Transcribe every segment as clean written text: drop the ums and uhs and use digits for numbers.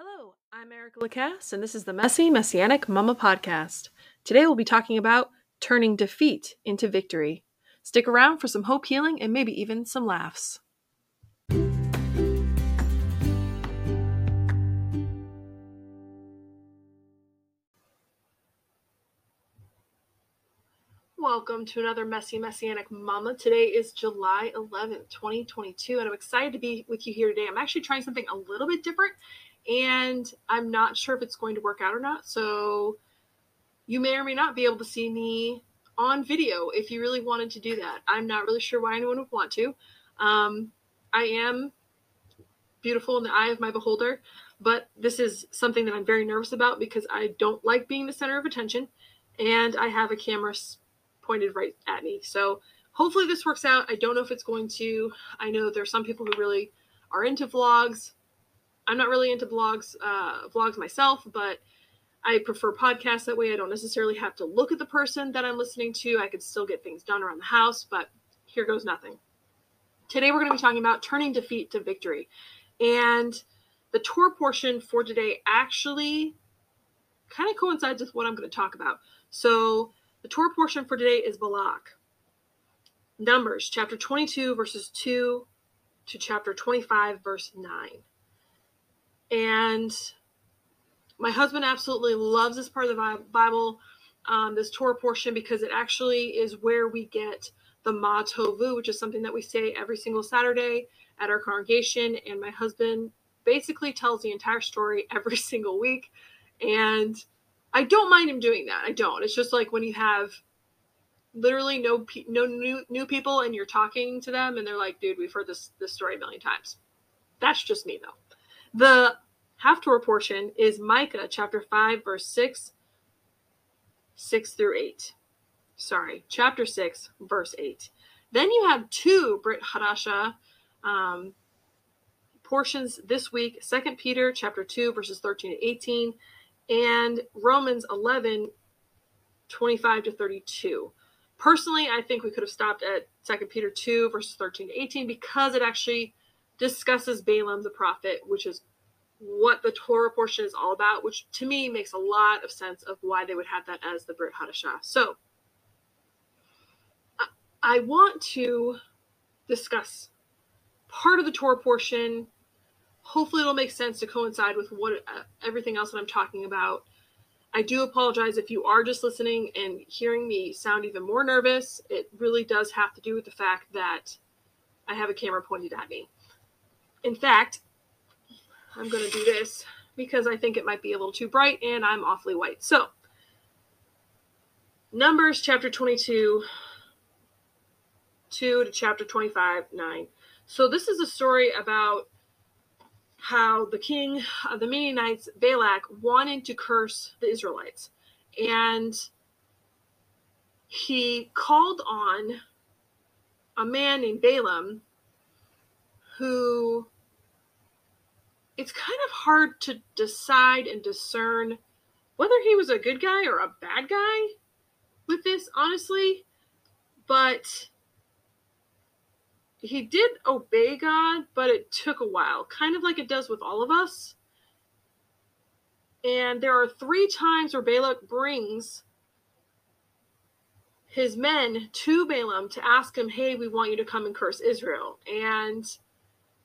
Hello, I'm Erica Lacasse, and this is the Messy Messianic Mama Podcast. Today we'll be talking about turning defeat into victory. Stick around for some hope, healing, and maybe even some laughs. Welcome to another Messy Messianic Mama. Today is July 11th, 2022, and I'm excited to be with you here today. I'm actually trying something a little bit different, and I'm not sure if it's going to work out or not, so you may or may not be able to see me on video if you really wanted to do that. I'm not really sure why anyone would want to. I am beautiful in the eye of my beholder, but this is something that I'm very nervous about because I don't like being the center of attention, and I have a camera pointed right at me. So hopefully this works out. I don't know if it's going to. I know there's some people who really are into vlogs. I'm not really into vlogs myself, but I prefer podcasts. That way I don't necessarily have to look at the person that I'm listening to. I could still get things done around the house, but here goes nothing. Today we're going to be talking about turning defeat to victory. And the Torah portion for today actually kind of coincides with what I'm going to talk about. So the Torah portion for today is Balak. Numbers chapter 22 verses 2 to chapter 25 verse 9. And my husband absolutely loves this part of the Bible, this Torah portion, because it actually is where we get the Ma Tovu, which is something that we say every single Saturday at our congregation. And my husband basically tells the entire story every single week. And I don't mind him doing that. I don't. It's just like when you have literally no new people and you're talking to them and they're like, dude, we've heard this story a million times. That's just me, though. The half Torah portion is Micah chapter 5, verse 6 through 8. Sorry, chapter 6, verse 8. Then you have two Brit Hadashah portions this week, 2 Peter chapter 2, verses 13 to 18, and Romans 11, 25 to 32. Personally, I think we could have stopped at 2 Peter 2, verses 13 to 18, because it actually discusses Balaam the prophet, which is what the Torah portion is all about, which to me makes a lot of sense of why they would have that as the Brit Hadashah. So I want to discuss part of the Torah portion. Hopefully it'll make sense to coincide with what everything else that I'm talking about. I do apologize if you are just listening and hearing me sound even more nervous. It really does have to do with the fact that I have a camera pointed at me. In fact, I'm going to do this because I think it might be a little too bright and I'm awfully white. So, Numbers chapter 22, 2 to chapter 25, 9. So this is a story about how the king of the Midianites, Balak, wanted to curse the Israelites. And he called on a man named Balaam, who it's kind of hard to decide and discern whether he was a good guy or a bad guy with this, honestly. But he did obey God, but it took a while, kind of like it does with all of us. And there are three times where Balak brings his men to Balaam to ask him, hey, we want you to come and curse Israel. And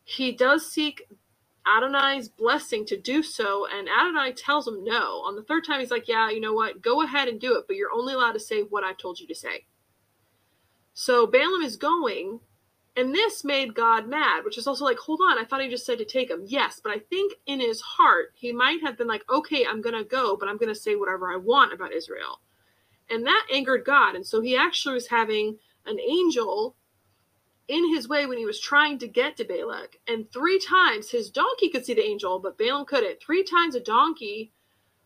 he does seek Adonai's blessing to do so, and Adonai tells him no. On the third time, he's like, yeah, you know what? Go ahead and do it, but you're only allowed to say what I've told you to say. So Balaam is going, and this made God mad, which is also like, hold on, I thought he just said to take him. Yes, but I think in his heart, he might have been like, okay, I'm going to go, but I'm going to say whatever I want about Israel. And that angered God, and so he actually was having an angel in his way when he was trying to get to Balak. And three times his donkey could see the angel, but Balaam couldn't. Three times a donkey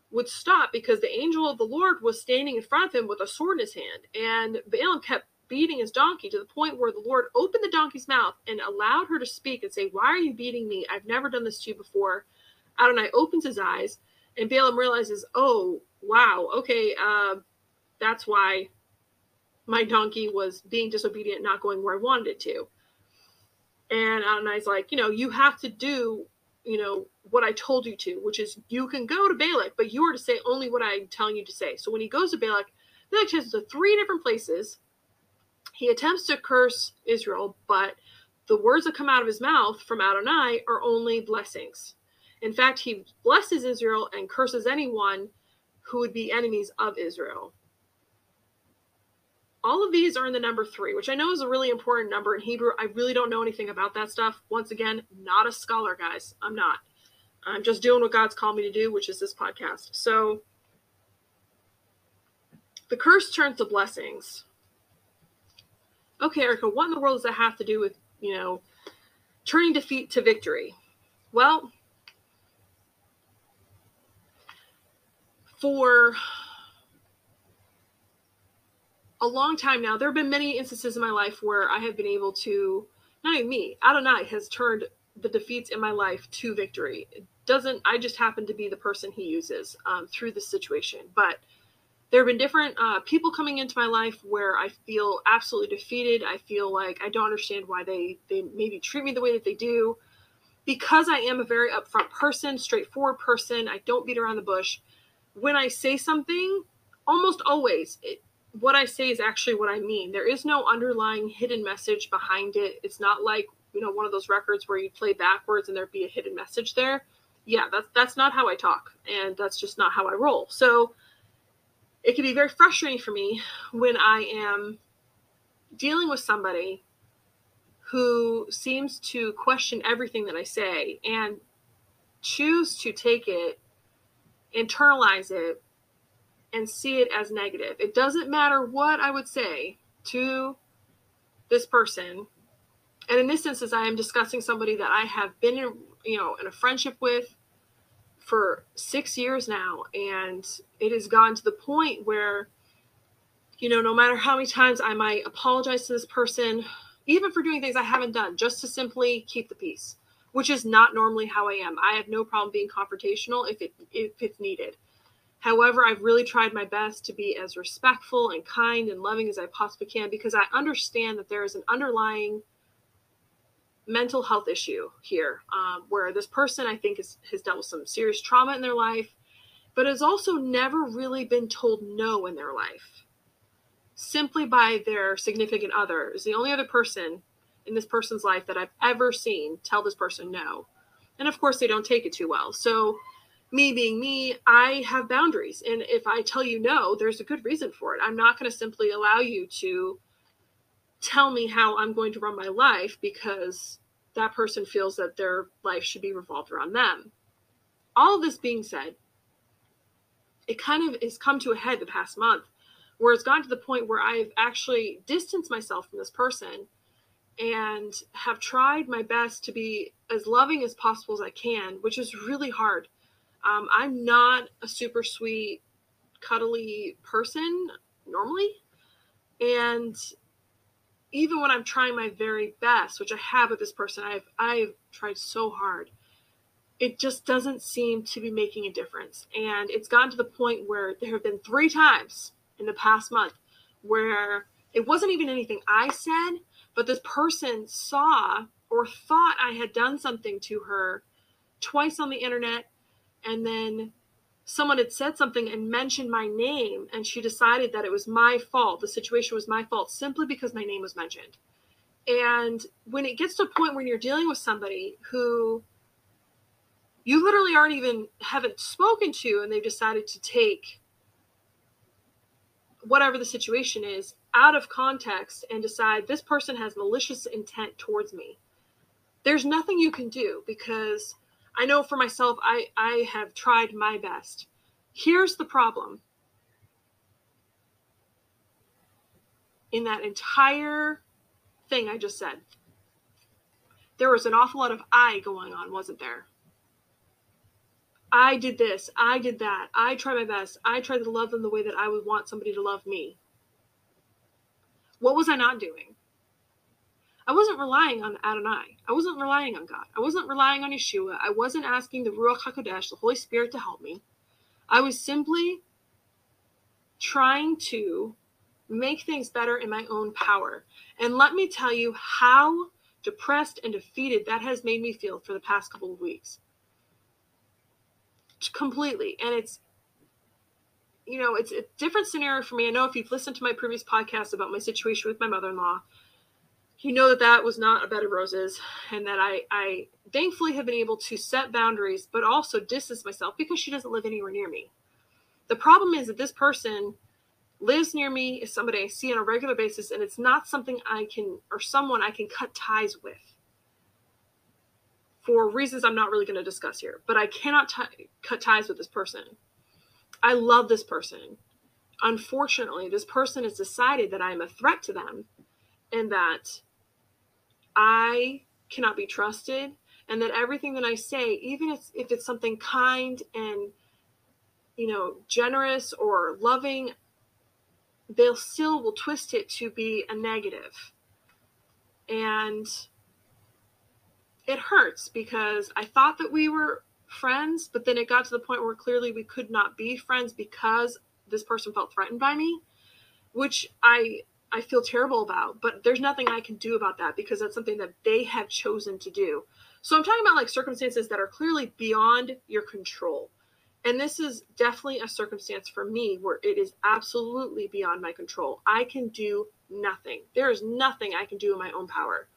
would stop because the angel of the Lord was standing in front of him with a sword in his hand. And Balaam kept beating his donkey to the point where the Lord opened the donkey's mouth and allowed her to speak and say, why are you beating me? I've never done this to you before. Adonai opens his eyes, and Balaam realizes, oh, wow, okay, that's why my donkey was being disobedient, not going where I wanted it to. And Adonai's like, you have to do, what I told you to, which is you can go to Balak, but you are to say only what I'm telling you to say. So when he goes to Balak, Balak chases to three different places. He attempts to curse Israel, but the words that come out of his mouth from Adonai are only blessings. In fact, he blesses Israel and curses anyone who would be enemies of Israel. All of these are in the number 3, which I know is a really important number in Hebrew. I really don't know anything about that stuff. Once again, not a scholar, guys. I'm not. I'm just doing what God's called me to do, which is this podcast. So the curse turns to blessings. Okay, Erica, what in the world does that have to do with, turning defeat to victory? Well, for a long time now, there have been many instances in my life where I have been able to, not even me, Adonai has turned the defeats in my life to victory. I just happen to be the person he uses through this situation. But there have been different people coming into my life where I feel absolutely defeated. I feel like I don't understand why they maybe treat me the way that they do. Because I am a very upfront person, straightforward person, I don't beat around the bush. When I say something, almost always, what I say is actually what I mean. There is no underlying hidden message behind it. It's not like, one of those records where you play backwards and there'd be a hidden message there. Yeah, that's not how I talk. And that's just not how I roll. So it can be very frustrating for me when I am dealing with somebody who seems to question everything that I say and choose to take it, internalize it, and see it as negative. It doesn't matter what I would say to this person. And in this instance, I am discussing somebody that I have been in a friendship with for 6 years now, and it has gotten to the point where, no matter how many times I might apologize to this person, even for doing things I haven't done, just to simply keep the peace, which is not normally how I am. I have no problem being confrontational if it's needed. However, I've really tried my best to be as respectful and kind and loving as I possibly can, because I understand that there is an underlying mental health issue here, where this person, I think, has dealt with some serious trauma in their life, but has also never really been told no in their life, simply by their significant other. It's the only other person in this person's life that I've ever seen tell this person no. And of course, they don't take it too well. So me being me, I have boundaries. And if I tell you no, there's a good reason for it. I'm not going to simply allow you to tell me how I'm going to run my life because that person feels that their life should be revolved around them. All of this being said, it kind of has come to a head the past month, where it's gotten to the point where I've actually distanced myself from this person and have tried my best to be as loving as possible as I can, which is really hard. I'm not a super sweet, cuddly person normally. And even when I'm trying my very best, which I have with this person, I've tried so hard, it just doesn't seem to be making a difference. And it's gotten to the point where there have been 3 times in the past month where it wasn't even anything I said, but this person saw or thought I had done something to her twice on the internet. And then someone had said something and mentioned my name, and she decided that it was my fault. The situation was my fault simply because my name was mentioned. And when it gets to a point when you're dealing with somebody who you literally haven't spoken to, and they've decided to take whatever the situation is out of context and decide this person has malicious intent towards me, there's nothing you can do, because I know for myself, I have tried my best. Here's the problem. In that entire thing I just said, there was an awful lot of I going on, wasn't there? I did this, I did that, I tried my best, I tried to love them the way that I would want somebody to love me. What was I not doing? I wasn't relying on Adonai. I wasn't relying on God. I wasn't relying on Yeshua. I wasn't asking the Ruach HaKodesh, the Holy Spirit, to help me. I was simply trying to make things better in my own power. And let me tell you how depressed and defeated that has made me feel for the past couple of weeks. completely. And it's, you know, it's a different scenario for me. I know if you've listened to my previous podcast about my situation with my mother-in-law, you know that that was not a bed of roses, and that I thankfully have been able to set boundaries, but also distance myself because she doesn't live anywhere near me. The problem is that this person lives near me, is somebody I see on a regular basis, and it's not something I can, or someone I can cut ties with for reasons I'm not really going to discuss here, but I cannot cut ties with this person. I love this person. Unfortunately, this person has decided that I'm a threat to them and that I cannot be trusted, and that everything that I say, even if it's something kind and, you know, generous or loving, they'll still will twist it to be a negative. And it hurts because I thought that we were friends, but then it got to the point where clearly we could not be friends because this person felt threatened by me, which I feel terrible about, but there's nothing I can do about that because that's something that they have chosen to do. So I'm talking about like circumstances that are clearly beyond your control. And this is definitely a circumstance for me where it is absolutely beyond my control. I can do nothing. There is nothing I can do in my own power.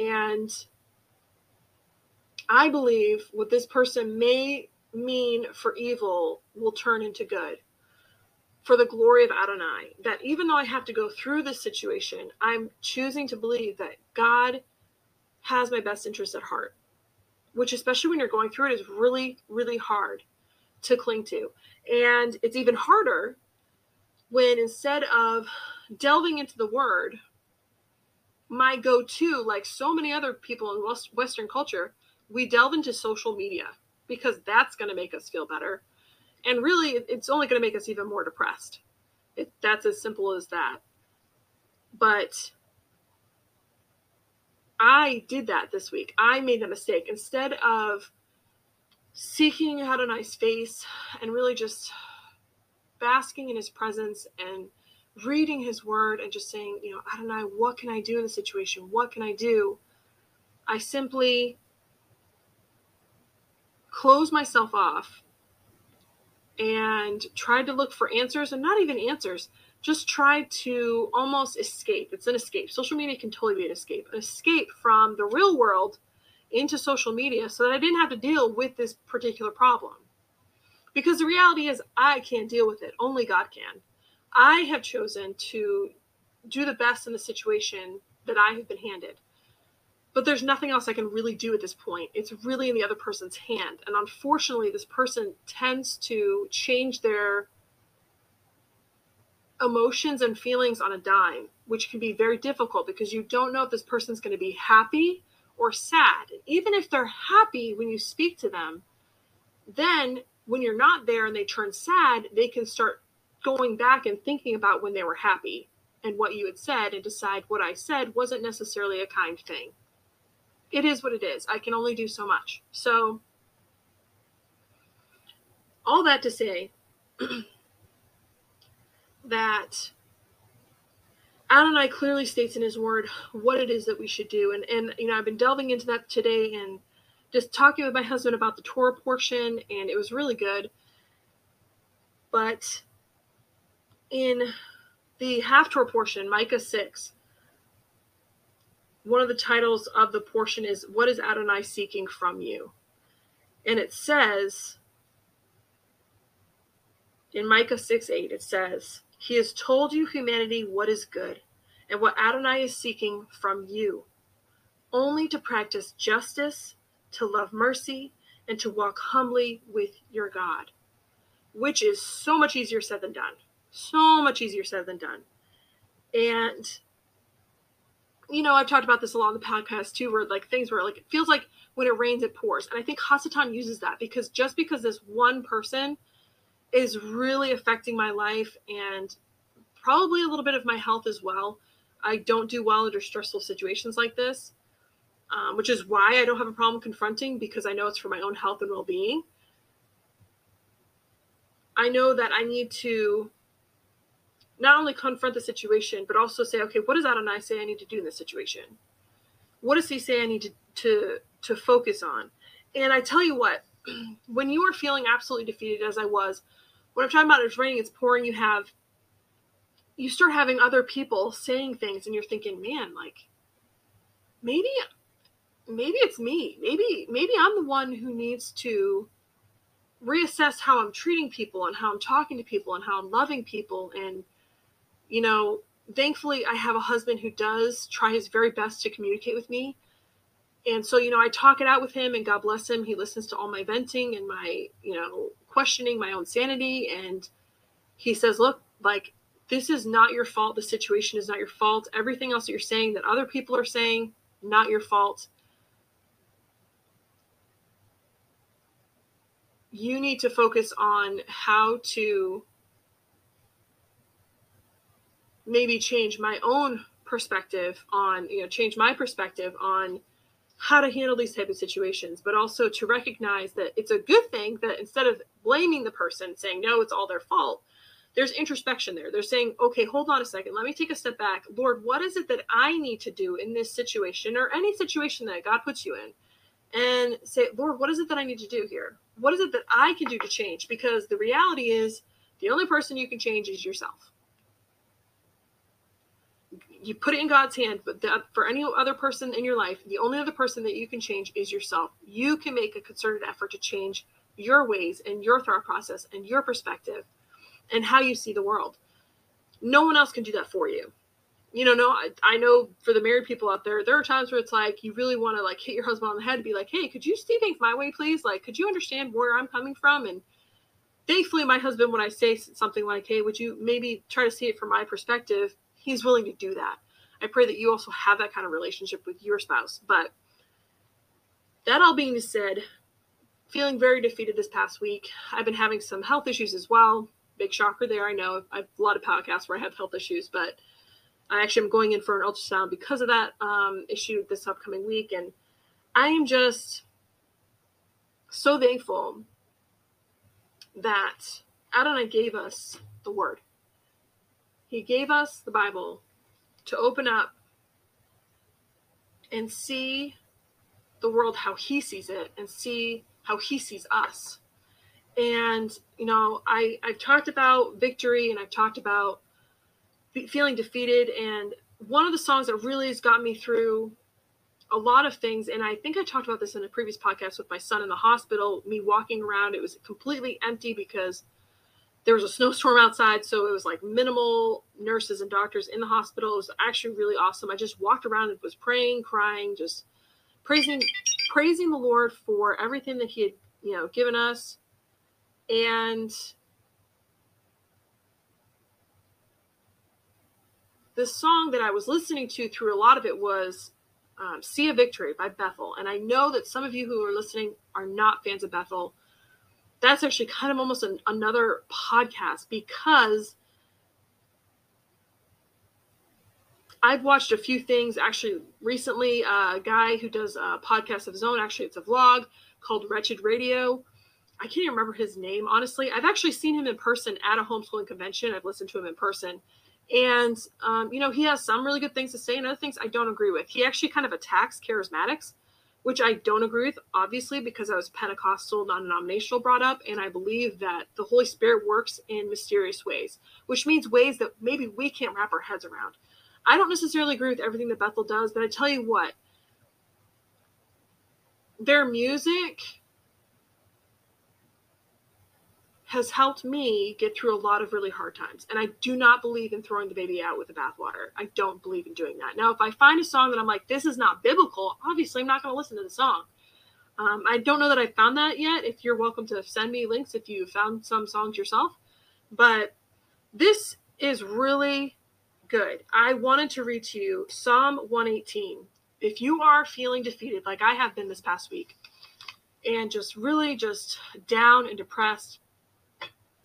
And I believe what this person may mean for evil will turn into good, for the glory of Adonai, that even though I have to go through this situation, I'm choosing to believe that God has my best interest at heart, which especially when you're going through it is really, really hard to cling to. And it's even harder when instead of delving into the word, my go-to, like so many other people in Western culture, we delve into social media because that's going to make us feel better. And really, it's only going to make us even more depressed. That's as simple as that. But I did that this week. I made the mistake. Instead of seeking out a nice face and really just basking in his presence and reading his word and just saying, you know, I don't know, what can I do in this situation? What can I do? I simply closed myself off and tried to look for answers, and not even answers, just tried to almost escape. It's an escape. Social media can totally be an escape from the real world into social media so that I didn't have to deal with this particular problem. Because the reality is I can't deal with it. Only God can. I have chosen to do the best in the situation that I have been handed. But there's nothing else I can really do at this point. It's really in the other person's hand. And unfortunately, this person tends to change their emotions and feelings on a dime, which can be very difficult because you don't know if this person's going to be happy or sad. Even if they're happy when you speak to them, then when you're not there and they turn sad, they can start going back and thinking about when they were happy and what you had said and decide what I said wasn't necessarily a kind thing. It is what it is. I can only do so much. So all that to say that Adonai clearly states in his word what it is that we should do. And you know, I've been delving into that today and just talking with my husband about the Torah portion, and it was really good. But in the half Torah portion, Micah 6, one of the titles of the portion is, what is Adonai seeking from you? And it says, in Micah 6:8, it says, he has told you, humanity, what is good and what Adonai is seeking from you, only to practice justice, to love mercy, and to walk humbly with your God, which is so much easier said than done. So much easier said than done. And you know, I've talked about this a lot in the podcast too, where like things where like it feels like when it rains, it pours. And I think Hasatan uses that because just because this one person is really affecting my life and probably a little bit of my health as well. I don't do well under stressful situations like this, which is why I don't have a problem confronting, because I know it's for my own health and well-being. I know that I need to not only confront the situation, but also say, okay, what does Adonai say I need to do in this situation? What does he say I need to focus on? And I tell you what, when you are feeling absolutely defeated, as I was, what I'm talking about is raining, it's pouring, you start having other people saying things and you're thinking, man, like, maybe it's me. Maybe I'm the one who needs to reassess how I'm treating people and how I'm talking to people and how I'm loving people. And, you know, thankfully I have a husband who does try his very best to communicate with me. And so, you know, I talk it out with him, and God bless him. He listens to all my venting and my, you know, questioning my own sanity. And he says, look, like, this is not your fault. The situation is not your fault. Everything else that you're saying that other people are saying, not your fault. You need to focus on how to maybe change my own perspective on, you know, change my perspective on how to handle these type of situations, but also to recognize that it's a good thing that instead of blaming the person, saying, no, it's all their fault, there's introspection there. They're saying, okay, hold on a second. Let me take a step back. Lord, what is it that I need to do in this situation or any situation that God puts you in? And say, Lord, what is it that I need to do here? What is it that I can do to change? Because the reality is the only person you can change is yourself. You put it in God's hand, but for any other person in your life, the only other person that you can change is yourself. You can make a concerted effort to change your ways and your thought process and your perspective and how you see the world. No one else can do that for you. You know, I know for the married people out there, there are times where it's like, you really want to like hit your husband on the head and be like, hey, could you see things my way, please? Like, could you understand where I'm coming from? And thankfully my husband, when I say something like, hey, would you maybe try to see it from my perspective? He's willing to do that. I pray that you also have that kind of relationship with your spouse. But that all being said, feeling very defeated this past week. I've been having some health issues as well. Big shocker there. I know I have a lot of podcasts where I have health issues, but I actually am going in for an ultrasound because of that issue this upcoming week. And I am just so thankful that Adonai gave us the word. He gave us the Bible to open up and see the world how he sees it and see how he sees us. And, you know, I've talked about victory and I've talked about feeling defeated. And one of the songs that really has gotten me through a lot of things, and I think I talked about this in a previous podcast with my son in the hospital, me walking around, it was completely empty because there was a snowstorm outside, so it was like minimal nurses and doctors in the hospital. It was actually really awesome. I just walked around and was praying, crying, just praising the Lord for everything that he had, you know, given us. And the song that I was listening to through a lot of it was See a Victory by Bethel. And I know that some of you who are listening are not fans of Bethel. That's actually kind of almost another podcast because I've watched a few things actually recently. A guy who does a podcast of his own, actually it's a vlog called Wretched Radio. I can't even remember his name, honestly. I've actually seen him in person at a homeschooling convention. I've listened to him in person. And, you know, he has some really good things to say and other things I don't agree with. He actually kind of attacks charismatics, which I don't agree with, obviously, because I was Pentecostal, non-denominational brought up, and I believe that the Holy Spirit works in mysterious ways, which means ways that maybe we can't wrap our heads around. I don't necessarily agree with everything that Bethel does, but I tell you what, their music has helped me get through a lot of really hard times, and I do not believe in throwing the baby out with the bathwater. I don't believe in doing that. Now, if I find a song that I'm like, this is not biblical, obviously I'm not going to listen to the song. I don't know that I found that yet. If you're welcome to send me links if you found some songs yourself, but this is really good. I wanted to read to you Psalm 118. If you are feeling defeated, like I have been this past week, and just really just down and depressed,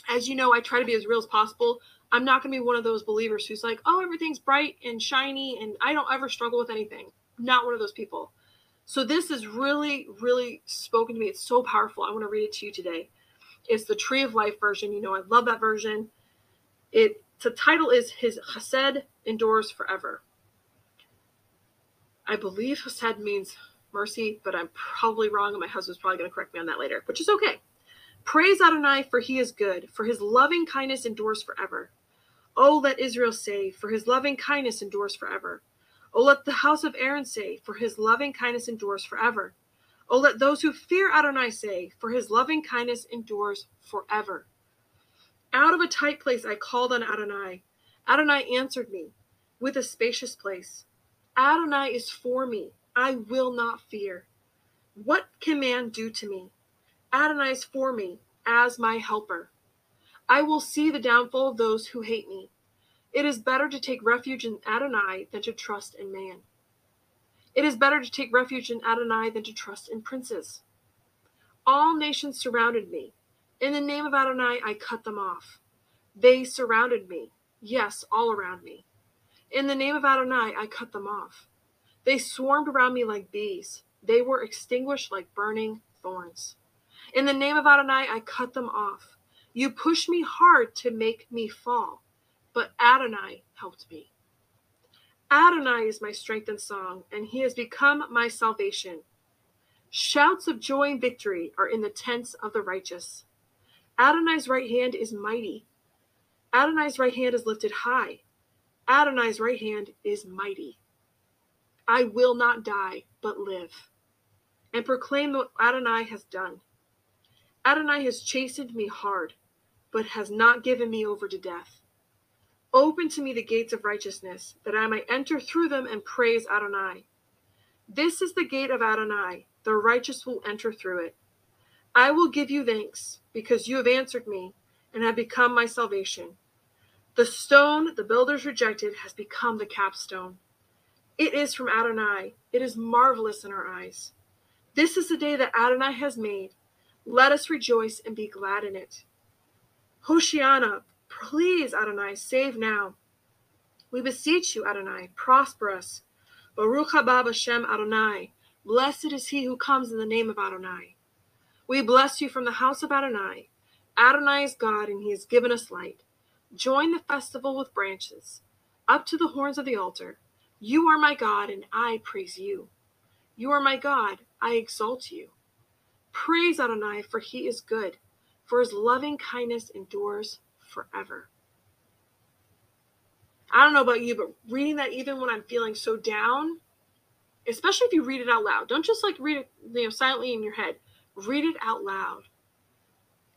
as you know, I try to be as real as possible. I'm not going to be one of those believers who's like, oh, everything's bright and shiny and I don't ever struggle with anything. Not one of those people. So this is really, really spoken to me. It's so powerful. I want to read it to you today. It's the Tree of Life version. You know, I love that version. The title is His Chesed Endures Forever. I believe Chesed means mercy, but I'm probably wrong. And my husband's probably going to correct me on that later, which is okay. Praise Adonai, for he is good, for his loving kindness endures forever. O let Israel say, for his loving kindness endures forever. O let the house of Aaron say, for his loving kindness endures forever. O let those who fear Adonai say, for his loving kindness endures forever. Out of a tight place I called on Adonai. Adonai answered me with a spacious place. Adonai is for me. I will not fear. What can man do to me? Adonai is for me as my helper. I will see the downfall of those who hate me. It is better to take refuge in Adonai than to trust in man. It is better to take refuge in Adonai than to trust in princes. All nations surrounded me. In the name of Adonai, I cut them off. They surrounded me. Yes, all around me. In the name of Adonai, I cut them off. They swarmed around me like bees. They were extinguished like burning thorns. In the name of Adonai, I cut them off. You pushed me hard to make me fall, but Adonai helped me. Adonai is my strength and song, and he has become my salvation. Shouts of joy and victory are in the tents of the righteous. Adonai's right hand is mighty. Adonai's right hand is lifted high. Adonai's right hand is mighty. I will not die, but live, and proclaim what Adonai has done. Adonai has chastened me hard, but has not given me over to death. Open to me the gates of righteousness, that I may enter through them and praise Adonai. This is the gate of Adonai. The righteous will enter through it. I will give you thanks, because you have answered me and have become my salvation. The stone the builders rejected has become the capstone. It is from Adonai. It is marvelous in our eyes. This is the day that Adonai has made. Let us rejoice and be glad in it. Hosanna. Please, Adonai, save now. We beseech you, Adonai, prosper us. Baruch haba b'shem Adonai. Blessed is he who comes in the name of Adonai. We bless you from the house of Adonai. Adonai is God, and he has given us light. Join the festival with branches. Up to the horns of the altar. You are my God, and I praise you. You are my God, I exalt you. Praise Adonai, for he is good, for his loving kindness endures forever. I don't know about you, but reading that, even when I'm feeling so down, especially if you read it out loud, don't just like read it, silently in your head. Read it out loud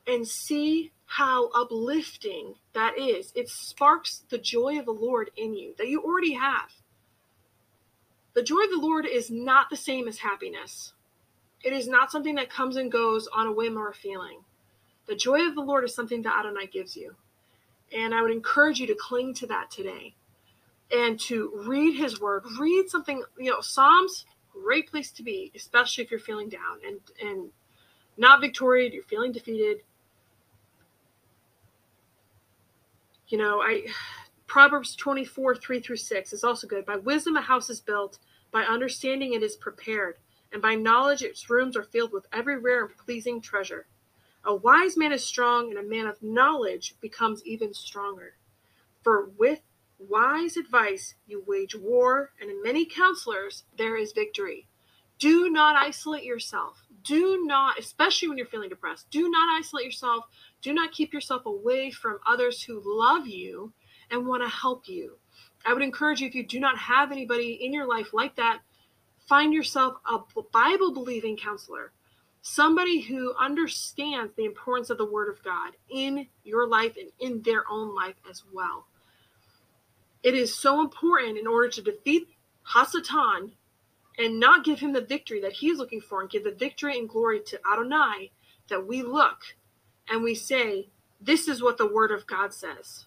and see how uplifting that is. It sparks the joy of the Lord in you that you already have. The joy of the Lord is not the same as happiness. It is not something that comes and goes on a whim or a feeling. The joy of the Lord is something that Adonai gives you. And I would encourage you to cling to that today and to read his word. Read something, Psalms, great place to be, especially if you're feeling down and not victorious, you're feeling defeated. Proverbs 24:3-6 is also good. By wisdom a house is built, by understanding it is prepared, and by knowledge its rooms are filled with every rare and pleasing treasure. A wise man is strong, and a man of knowledge becomes even stronger. For with wise advice you wage war, and in many counselors there is victory. Do not isolate yourself. Do not, especially when you're feeling depressed, do not isolate yourself. Do not keep yourself away from others who love you and want to help you. I would encourage you, if you do not have anybody in your life like that, find yourself a Bible-believing counselor. Somebody who understands the importance of the Word of God in your life and in their own life as well. It is so important in order to defeat Hasatan and not give him the victory that he's looking for and give the victory and glory to Adonai, that we look and we say, this is what the Word of God says.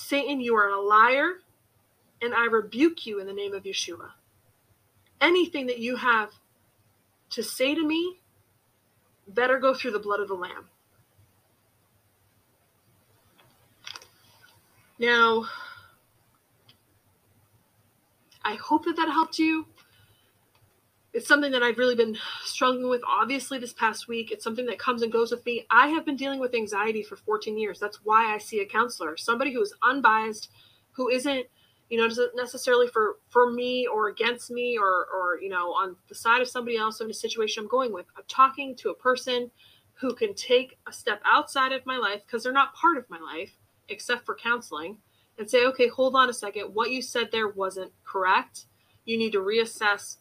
Satan, you are a liar, and I rebuke you in the name of Yeshua. Anything that you have to say to me, better go through the blood of the Lamb. Now, I hope that helped you. It's something that I've really been struggling with, obviously, this past week. It's something that comes and goes with me. I have been dealing with anxiety for 14 years. That's why I see a counselor, somebody who is unbiased, who isn't, necessarily for me or against me or on the side of somebody else in a situation I'm going with. I'm talking to a person who can take a step outside of my life, because they're not part of my life, except for counseling, and say, okay, hold on a second. What you said there wasn't correct. You need to reassess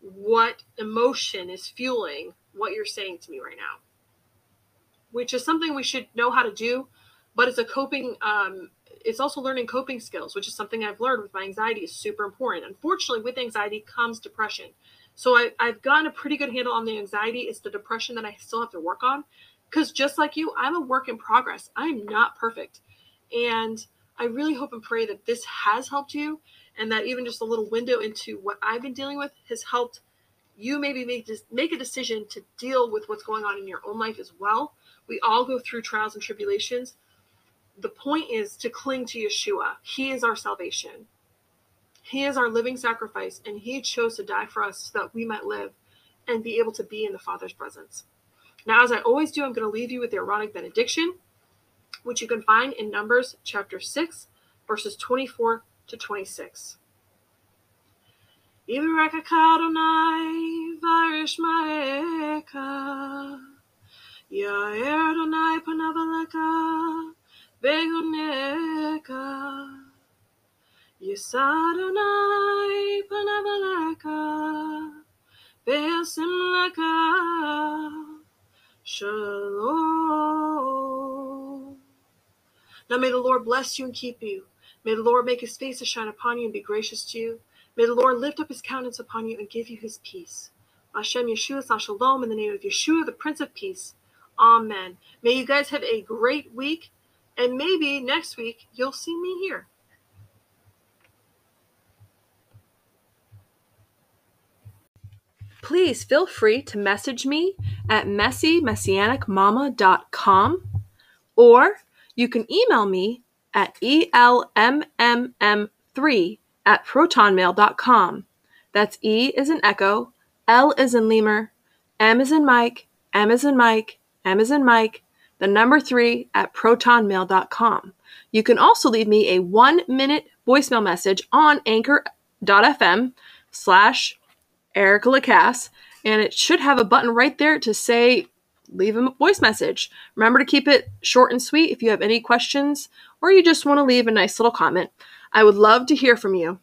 what emotion is fueling what you're saying to me right now, which is something we should know how to do, but it's a coping, it's also learning coping skills, which is something I've learned with my anxiety is super important. Unfortunately, with anxiety comes depression. So I've gotten a pretty good handle on the anxiety. It's the depression that I still have to work on, because just like you, I'm a work in progress. I'm not perfect. And I really hope and pray that this has helped you, and that even just a little window into what I've been dealing with has helped you maybe make a decision to deal with what's going on in your own life as well. We all go through trials and tribulations. The point is to cling to Yeshua. He is our salvation. He is our living sacrifice, and he chose to die for us so that we might live and be able to be in the Father's presence. Now, as I always do, I'm going to leave you with the Aaronic Benediction, which you can find in Numbers chapter 6, verses 24 to 26. Shalom. Now may the Lord bless you and keep you. May the Lord make his face to shine upon you and be gracious to you. May the Lord lift up his countenance upon you and give you his peace. Hashem Yeshua, Shalom, in the name of Yeshua, the Prince of Peace. Amen. May you guys have a great week, and maybe next week you'll see me here. Please feel free to message me at MessyMessianicMama.com, or you can email me at elmmm3@ProtonMail.com. That's E is in Echo, L is in Lemur, M is in Mike, M is in Mike, M is in Mike, the number 3 at ProtonMail.com. You can also leave me a 1-minute voicemail message on anchor.fm/Erica Lacasse, and it should have a button right there to say leave a voice message. Remember to keep it short and sweet if you have any questions, or you just want to leave a nice little comment. I would love to hear from you.